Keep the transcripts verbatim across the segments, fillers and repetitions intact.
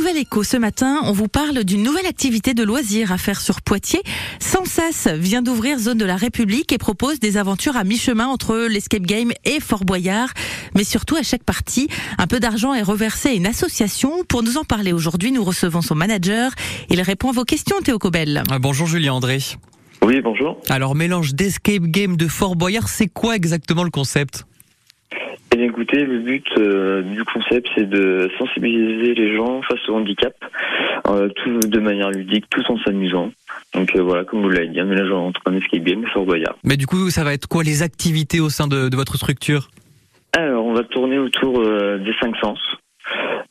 Nouvelle Écho, ce matin, on vous parle d'une nouvelle activité de loisirs à faire sur Poitiers. SENSAS vient d'ouvrir Zone de la République et propose des aventures à mi-chemin entre l'Escape Game et Fort Boyard. Mais surtout, à chaque partie, un peu d'argent est reversé à une association. Pour nous en parler aujourd'hui, nous recevons son manager. Il répond à vos questions, Théo Cobel. Bonjour Julien André. Oui, bonjour. Alors, mélange d'Escape Game de Fort Boyard, c'est quoi exactement le concept ? Eh bien, écoutez, le but euh, du concept, c'est de sensibiliser les gens face au handicap, euh, tout de manière ludique, tout en s'amusant. Donc euh, voilà, comme vous l'avez dit, un mélange entre un escape game et Fort Boyard. Mais du coup, ça va être quoi les activités au sein de, de votre structure ? Alors, on va tourner autour euh, des cinq sens.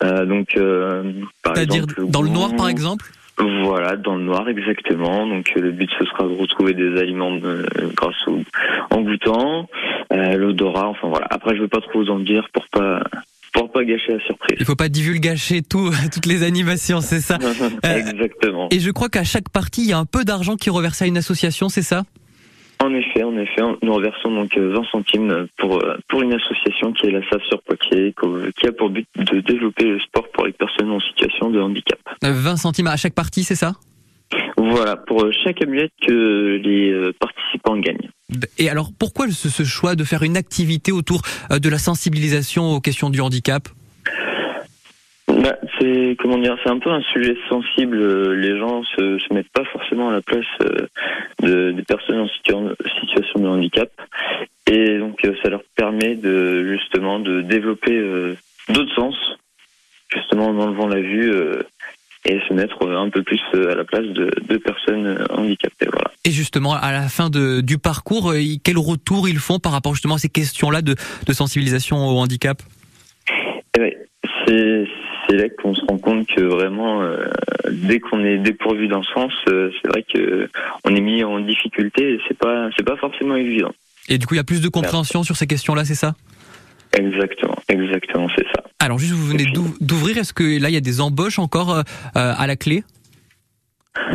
Euh, donc, euh, par C'est-à-dire exemple, dans le noir, par exemple ? Voilà, dans le noir, exactement. Donc euh, le but, ce sera de retrouver des aliments euh, grâce au engoûtant. Euh, l'odorat, enfin voilà. Après, je veux pas trop vous en dire pour pas pour pas gâcher la surprise. Il faut pas divulgacher tout, toutes les animations, c'est ça. Exactement. Euh, et je crois qu'à chaque partie, il y a un peu d'argent qui est reversé à une association, c'est ça ? En effet, en effet, nous reversons donc vingt centimes pour pour une association qui est la S A F sur Poitiers, qui a pour but de développer le sport pour les personnes en situation de handicap. vingt centimes à chaque partie, c'est ça ? Voilà, pour chaque amulette que les participants gagnent. Et alors, pourquoi ce, ce choix de faire une activité autour de la sensibilisation aux questions du handicap ? Bah, c'est comment dire, c'est un peu un sujet sensible. Les gens se, se mettent pas forcément à la place de, des personnes en situa- situation de handicap, et donc ça leur permet de justement de développer euh, d'autres sens, justement en enlevant la vue. Euh, et se mettre un peu plus à la place de, de personnes handicapées. Voilà. Et justement, à la fin de, du parcours, quel retour ils font par rapport justement à ces questions-là de, de sensibilisation au handicap ? Eh bien, c'est, c'est là qu'on se rend compte que vraiment, euh, dès qu'on est dépourvu d'un sens, euh, c'est vrai qu'on est mis en difficulté et c'est pas, c'est pas forcément évident. Et du coup, il y a plus de compréhension sur ces questions-là, c'est ça ? Exactement, exactement, c'est ça. Alors juste, vous venez puis, d'ouvrir, est-ce que là, il y a des embauches encore euh, à la clé ?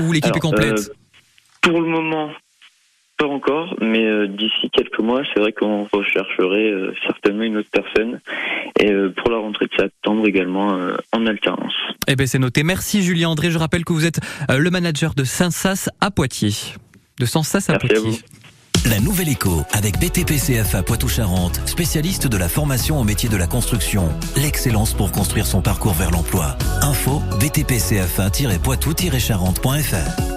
Ou l'équipe alors, est complète ? euh, Pour le moment, pas encore, mais euh, d'ici quelques mois, c'est vrai qu'on rechercherait euh, certainement une autre personne, et euh, pour la rentrée de septembre également, euh, en alternance. Eh bien, c'est noté. Merci Julien André, je rappelle que vous êtes euh, le manager de SENSAS à Poitiers. De SENSAS à Merci Poitiers. À vous. La Nouvelle Écho avec B T P C F A Poitou-Charentes, spécialiste de la formation au métier de la construction. L'excellence pour construire son parcours vers l'emploi. Info B T P C F A Poitou Charentes point F R.